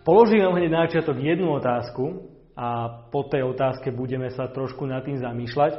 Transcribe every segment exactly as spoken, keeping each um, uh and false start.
Položím vám hneď na začiatok jednu otázku a po tej otázke budeme sa trošku nad tým zamýšľať.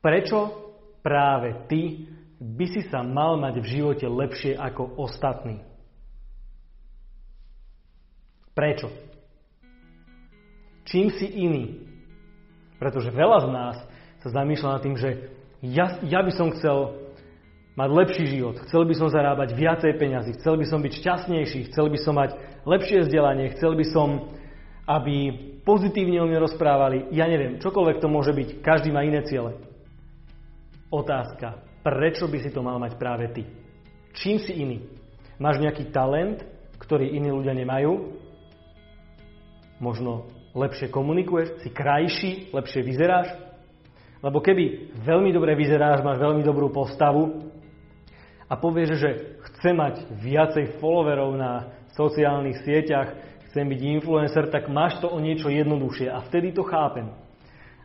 Prečo práve ty by si sa mal mať v živote lepšie ako ostatní? Prečo? Čím si iný? Pretože veľa z nás sa zamýšľa nad tým, že ja, ja by som chcel mať lepší život, chcel by som zarábať viacej peňazí, chcel by som byť šťastnejší, chcel by som mať lepšie vzdelanie, chcel by som, aby pozitívne o mne rozprávali. Ja neviem, čokoľvek to môže byť, každý má iné ciele. Otázka, prečo by si to mal mať práve ty? Čím si iný? Máš nejaký talent, ktorý iní ľudia nemajú? Možno lepšie komunikuješ, si krajší, lepšie vyzeráš? Lebo keby veľmi dobre vyzeráš, máš veľmi dobrú postavu, a povieš, že chce mať viacej followerov na sociálnych sieťach, chcem byť influencer, tak máš to o niečo jednoduchšie a vtedy to chápem.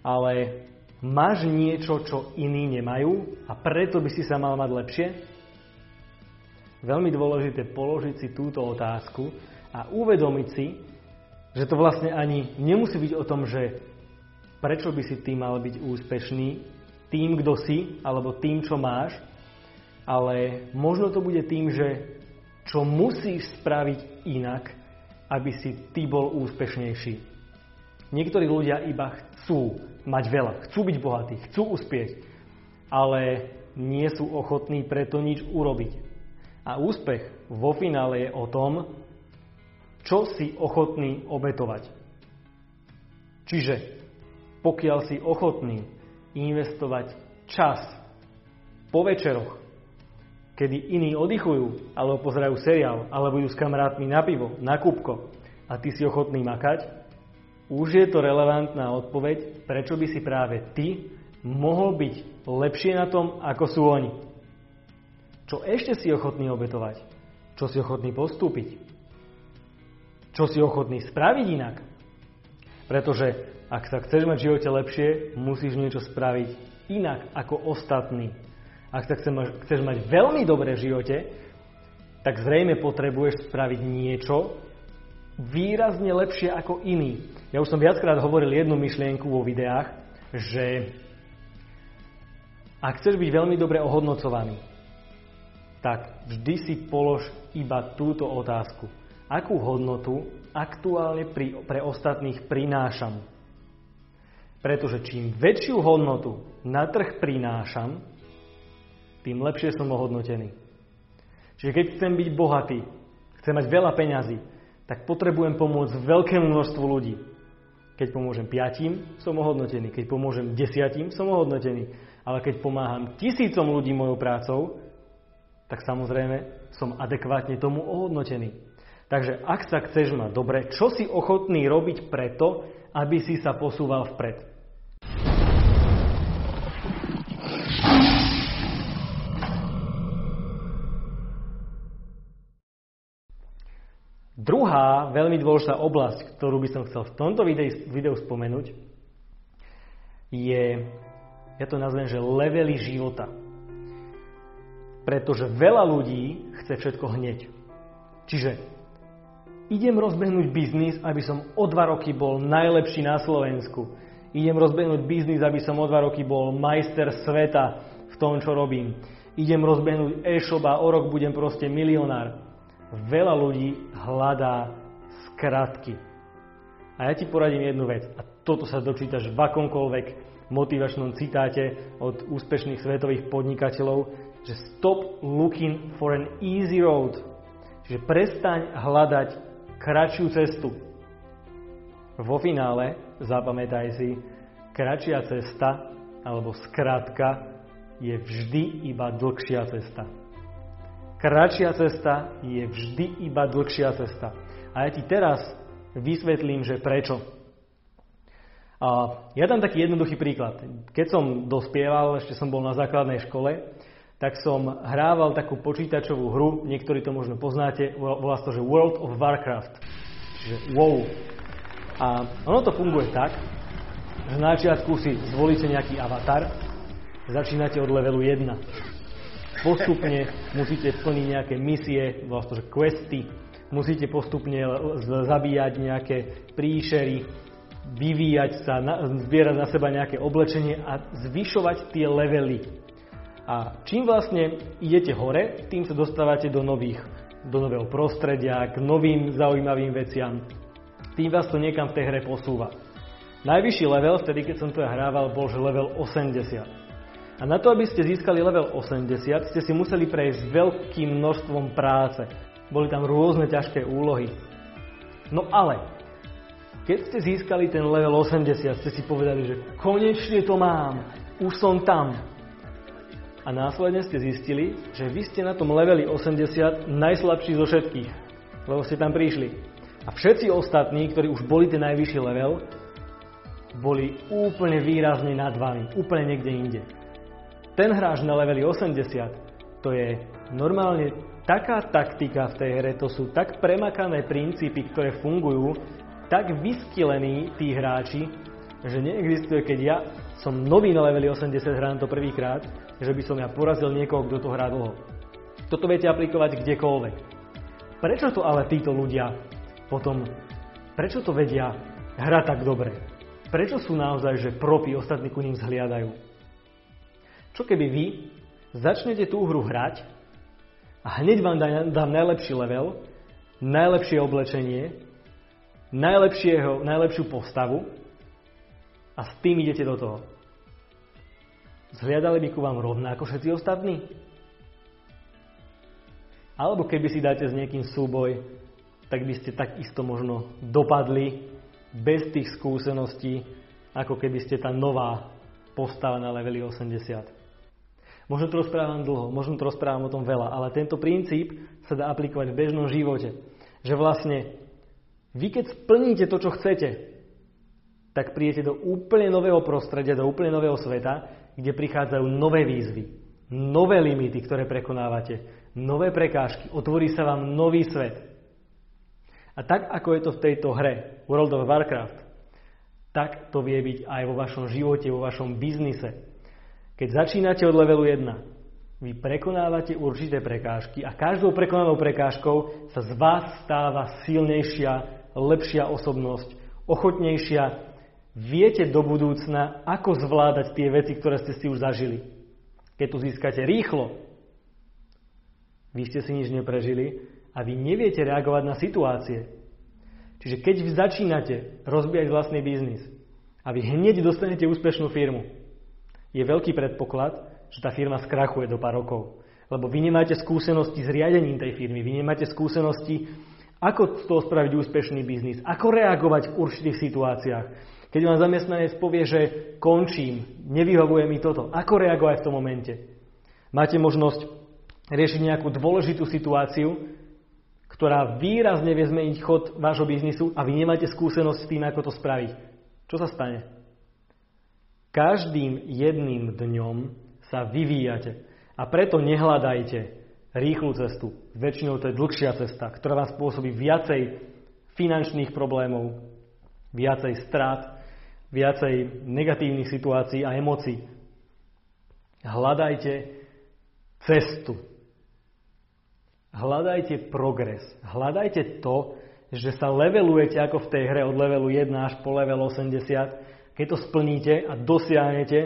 Ale máš niečo, čo iní nemajú a preto by si sa mal mať lepšie? Veľmi dôležité položiť si túto otázku a uvedomiť si, že to vlastne ani nemusí byť o tom, že prečo by si ty mal byť úspešný tým, kto si, alebo tým, čo máš, ale možno to bude tým, že čo musíš spraviť inak, aby si ty bol úspešnejší. Niektorí ľudia iba chcú mať veľa, chcú byť bohatí, chcú uspieť, ale nie sú ochotní preto nič urobiť. A úspech vo finále je o tom, čo si ochotný obetovať. Čiže pokiaľ si ochotný investovať čas po večeroch, kedy iní oddychujú, alebo pozerajú seriál, alebo idú s kamarátmi na pivo, na kúbko a ty si ochotný makať, už je to relevantná odpoveď, prečo by si práve ty mohol byť lepšie na tom, ako sú oni. Čo ešte si ochotný obetovať? Čo si ochotný postúpiť? Čo si ochotný spraviť inak? Pretože ak sa chceš mať v živote lepšie, musíš niečo spraviť inak ako ostatní. Ak sa chceš mať veľmi dobre v živote, tak zrejme potrebuješ spraviť niečo výrazne lepšie ako iní. Ja už som viackrát hovoril jednu myšlienku vo videách, že ak chceš byť veľmi dobre ohodnocovaný, tak vždy si polož iba túto otázku. Akú hodnotu aktuálne pri, pre ostatných prinášam? Pretože čím väčšiu hodnotu na trh prinášam, tým lepšie som ohodnotený. Čiže keď chcem byť bohatý, chcem mať veľa peňazí, tak potrebujem pomôcť veľkému množstvu ľudí. Keď pomôžem piatim, som ohodnotený. Keď pomôžem desiatim, som ohodnotený. Ale keď pomáham tisícom ľudí mojou prácou, tak samozrejme som adekvátne tomu ohodnotený. Takže ak sa chceš mať dobre, čo si ochotný robiť preto, aby si sa posúval vpred? Druhá veľmi dôležitá oblasť, ktorú by som chcel v tomto videu, videu spomenúť, je, ja to nazvem, že levely života. Pretože veľa ľudí chce všetko hneď. Čiže idem rozbehnúť biznis, aby som o dva roky bol najlepší na Slovensku. Idem rozbehnúť biznis, aby som o dva roky bol majster sveta v tom, čo robím. Idem rozbehnúť e-shop a o rok budem proste milionár. Veľa ľudí hľadá skratky. A ja ti poradím jednu vec. A toto sa dočítaš v akomkoľvek motivačnom citáte od úspešných svetových podnikateľov, že stop looking for an easy road. Čiže prestaň hľadať kratšiu cestu. Vo finále, zapamätaj si, kratšia cesta alebo skratka je vždy iba dlhšia cesta. Kratšia cesta je vždy iba dlhšia cesta. A ja ti teraz vysvetlím, že prečo. A ja dám taký jednoduchý príklad. Keď som dospieval, ešte som bol na základnej škole, tak som hrával takú počítačovú hru, niektorí to možno poznáte, volá sa to, že World of Warcraft. Čiže WoW. A ono to funguje tak, že na začiatku si zvolíte nejaký avatar, začínate od levelu jeden. Postupne musíte splniť nejaké misie, vlastne questy, musíte postupne zabíjať nejaké príšery, vyvíjať sa, zbierať na seba nejaké oblečenie a zvyšovať tie levely. A čím vlastne idete hore, tým sa dostávate do nových, do nového prostredia, k novým zaujímavým veciam. Tým vás to niekam v tej hre posúva. Najvyšší level, vtedy keď som to ja hrával, bol že level osemdesiat. A na to, aby ste získali level osemdesiat, ste si museli prejsť veľkým množstvom práce. Boli tam rôzne ťažké úlohy. No ale, keď ste získali ten level osemdesiat, ste si povedali, že konečne to mám, už som tam. A následne ste zistili, že vy ste na tom leveli osemdesiat najslabší zo všetkých, lebo ste tam prišli. A všetci ostatní, ktorí už boli ten najvyšší level, boli úplne výrazne nad vami, úplne niekde inde. Ten hráč na leveli osemdesiat, to je normálne taká taktika v tej hre, to sú tak premakané princípy, ktoré fungujú, tak vyskylení tí hráči, že neexistuje, keď ja som nový na leveli osemdesiat, hrám to prvýkrát, že by som ja porazil niekoho, kto to hrá dlho. Toto viete aplikovať kdekoľvek. Prečo to ale títo ľudia potom, prečo to vedia hrať tak dobre? Prečo sú naozaj, že propi ostatní ku ním zhliadajú? Čo keby vy začnete tú hru hrať a hneď vám dám najlepší level, najlepšie oblečenie, najlepšiu postavu a s tým idete do toho. Zhliadali by ku vám rovnako všetci ostatní? Alebo keby si dáte s niekým súboj, tak by ste takisto možno dopadli bez tých skúseností, ako keby ste tá nová postava na leveli osemdesiat. Možno to rozprávam dlho, možno to rozprávam o tom veľa, ale tento princíp sa dá aplikovať v bežnom živote. Že vlastne vy keď splníte to, čo chcete, tak prídete do úplne nového prostredia, do úplne nového sveta, kde prichádzajú nové výzvy, nové limity, ktoré prekonávate, nové prekážky, otvorí sa vám nový svet. A tak, ako je to v tejto hre World of Warcraft, tak to vie byť aj vo vašom živote, vo vašom biznise. Keď začínate od levelu jeden, vy prekonávate určité prekážky a každou prekonanou prekážkou sa z vás stáva silnejšia, lepšia osobnosť, ochotnejšia. Viete do budúcna, ako zvládať tie veci, ktoré ste si už zažili. Keď to získate rýchlo, vy ste si nič neprežili, a vy neviete reagovať na situácie. Čiže keď vy začínate rozbíjať vlastný biznis a vy hneď dostanete úspešnú firmu, je veľký predpoklad, že tá firma skrachuje do pár rokov. Lebo vy nemáte skúsenosti s riadením tej firmy, vy nemáte skúsenosti, ako z toho spraviť úspešný biznis, ako reagovať v určitých situáciách. Keď vám zamestnanec povie, že končím, nevyhovuje mi toto, ako reagovať v tom momente. Máte možnosť riešiť nejakú dôležitú situáciu, ktorá výrazne vie zmeniť chod vášho biznisu a vy nemáte skúsenosť s tým, ako to spraviť. Čo sa stane? Každým jedným dňom sa vyvíjate a preto nehľadajte rýchlu cestu. Väčšinou to je dlhšia cesta, ktorá vám spôsobí viacej finančných problémov, viacej strát, viacej negatívnych situácií a emócií. Hľadajte cestu. Hľadajte progres. Hľadajte to, že sa levelujete ako v tej hre od levelu jeden až po level osemdesiat. Keď to splníte a dosiahnete,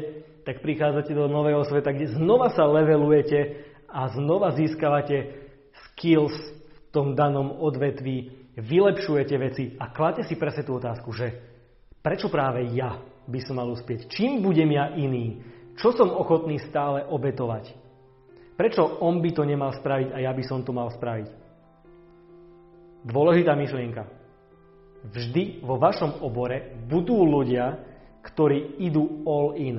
tak prichádzate do nového sveta, kde znova sa levelujete a znova získavate skills v tom danom odvetví, vylepšujete veci a kladte si presne tú otázku, že prečo práve ja by som mal uspieť? Čím budem ja iný? Čo som ochotný stále obetovať? Prečo on by to nemal spraviť a ja by som to mal spraviť? Dôležitá myšlienka. Vždy vo vašom obore budú ľudia, ktorí idú all in.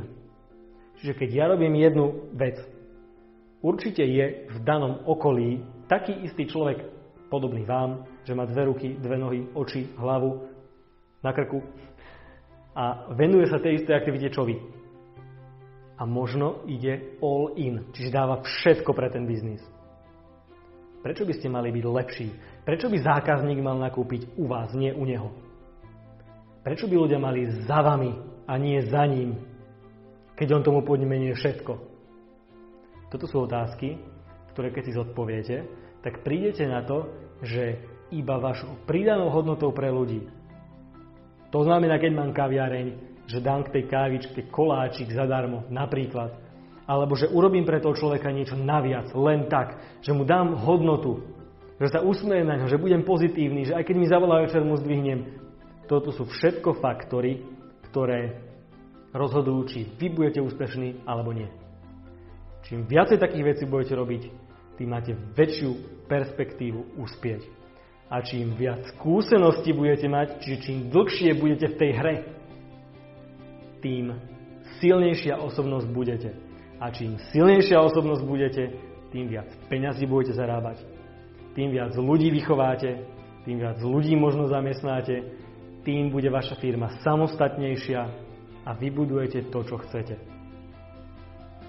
Čiže keď ja robím jednu vec, určite je v danom okolí taký istý človek podobný vám, že má dve ruky, dve nohy, oči, hlavu na krku a venuje sa tej istej aktivite, čo vy. A možno ide all in, čiže dáva všetko pre ten biznis. Prečo by ste mali byť lepší? Prečo by zákazník mal nakúpiť u vás, nie u neho? Prečo by ľudia mali za vami a nie za ním, keď on tomu podmenuje všetko? Toto sú otázky, ktoré keď si zodpoviete, tak prídete na to, že iba vašou pridanou hodnotou pre ľudí. To znamená, keď mám kaviareň, že dám k tej kávičke koláčik zadarmo, napríklad. Alebo že urobím pre toho človeka niečo naviac, len tak, že mu dám hodnotu, že sa usmejem na ňo, že budem pozitívny, že aj keď mi zavolá večer, mu zdvihnem. Toto sú všetko faktory, ktoré rozhodujú, či vy budete úspešní alebo nie. Čím viacej takých vecí budete robiť, tým máte väčšiu perspektívu uspieť. A čím viac skúseností budete mať, čiže čím dlhšie budete v tej hre, tým silnejšia osobnosť budete. A čím silnejšia osobnosť budete, tým viac peňazí budete zarábať. Tým viac ľudí vychováte, tým viac ľudí možno zamestnáte, tým bude vaša firma samostatnejšia a vybudujete to, čo chcete.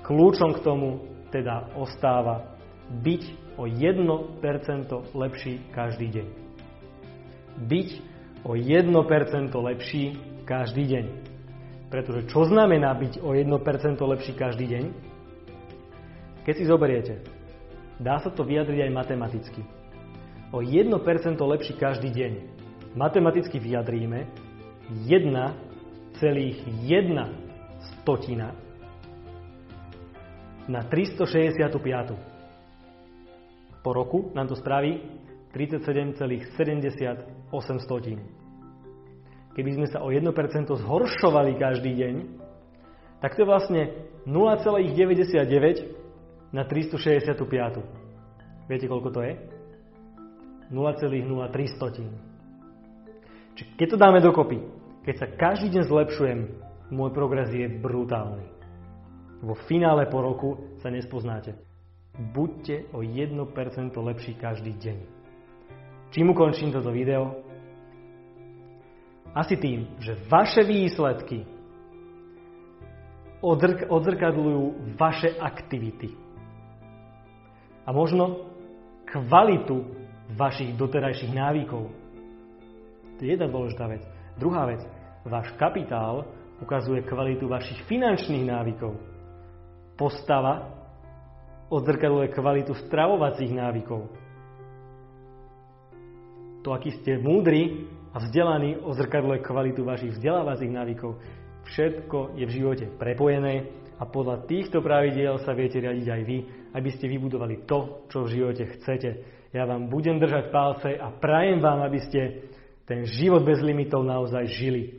Kľúčom k tomu teda ostáva byť o jedno percento lepší každý deň. Byť o jedno percento lepší každý deň. Pretože čo znamená byť o jedno percento lepší každý deň? Keď si zoberiete, dá sa to vyjadriť aj matematicky. O jedno percento lepší každý deň matematicky vyjadríme jedna celá jedna stotina na tristošesťdesiatpäť. Po roku nám to spraví tridsaťsedem celá sedemdesiatosem. Keby sme sa o jedno percento zhoršovali každý deň, tak to je vlastne nula celá deväťdesiatdeväť na tristošesťdesiatpäť. Viete, koľko to je? nula celá nula tri stotín. Čiže keď to dáme dokopy, keď sa každý deň zlepšujem, môj progres je brutálny. Vo finále po roku sa nespoznáte. Buďte o jedno percento lepší každý deň. Čím ukončím toto video? Asi tým, že vaše výsledky odzrk- odzrkadľujú vaše aktivity. A možno kvalitu vašich doterajších návykov. To je jedna dôležitá vec. Druhá vec. Váš kapitál ukazuje kvalitu vašich finančných návykov. Postava odzrkadluje kvalitu stravovacích návykov. To, aký ste múdri a vzdelaní, odzrkadluje kvalitu vašich vzdelávacích návykov. Všetko je v živote prepojené a podľa týchto pravidiel sa viete riadiť aj vy, aby ste vybudovali to, čo v živote chcete. Ja vám budem držať palce a prajem vám, aby ste ten život bez limitov naozaj žili.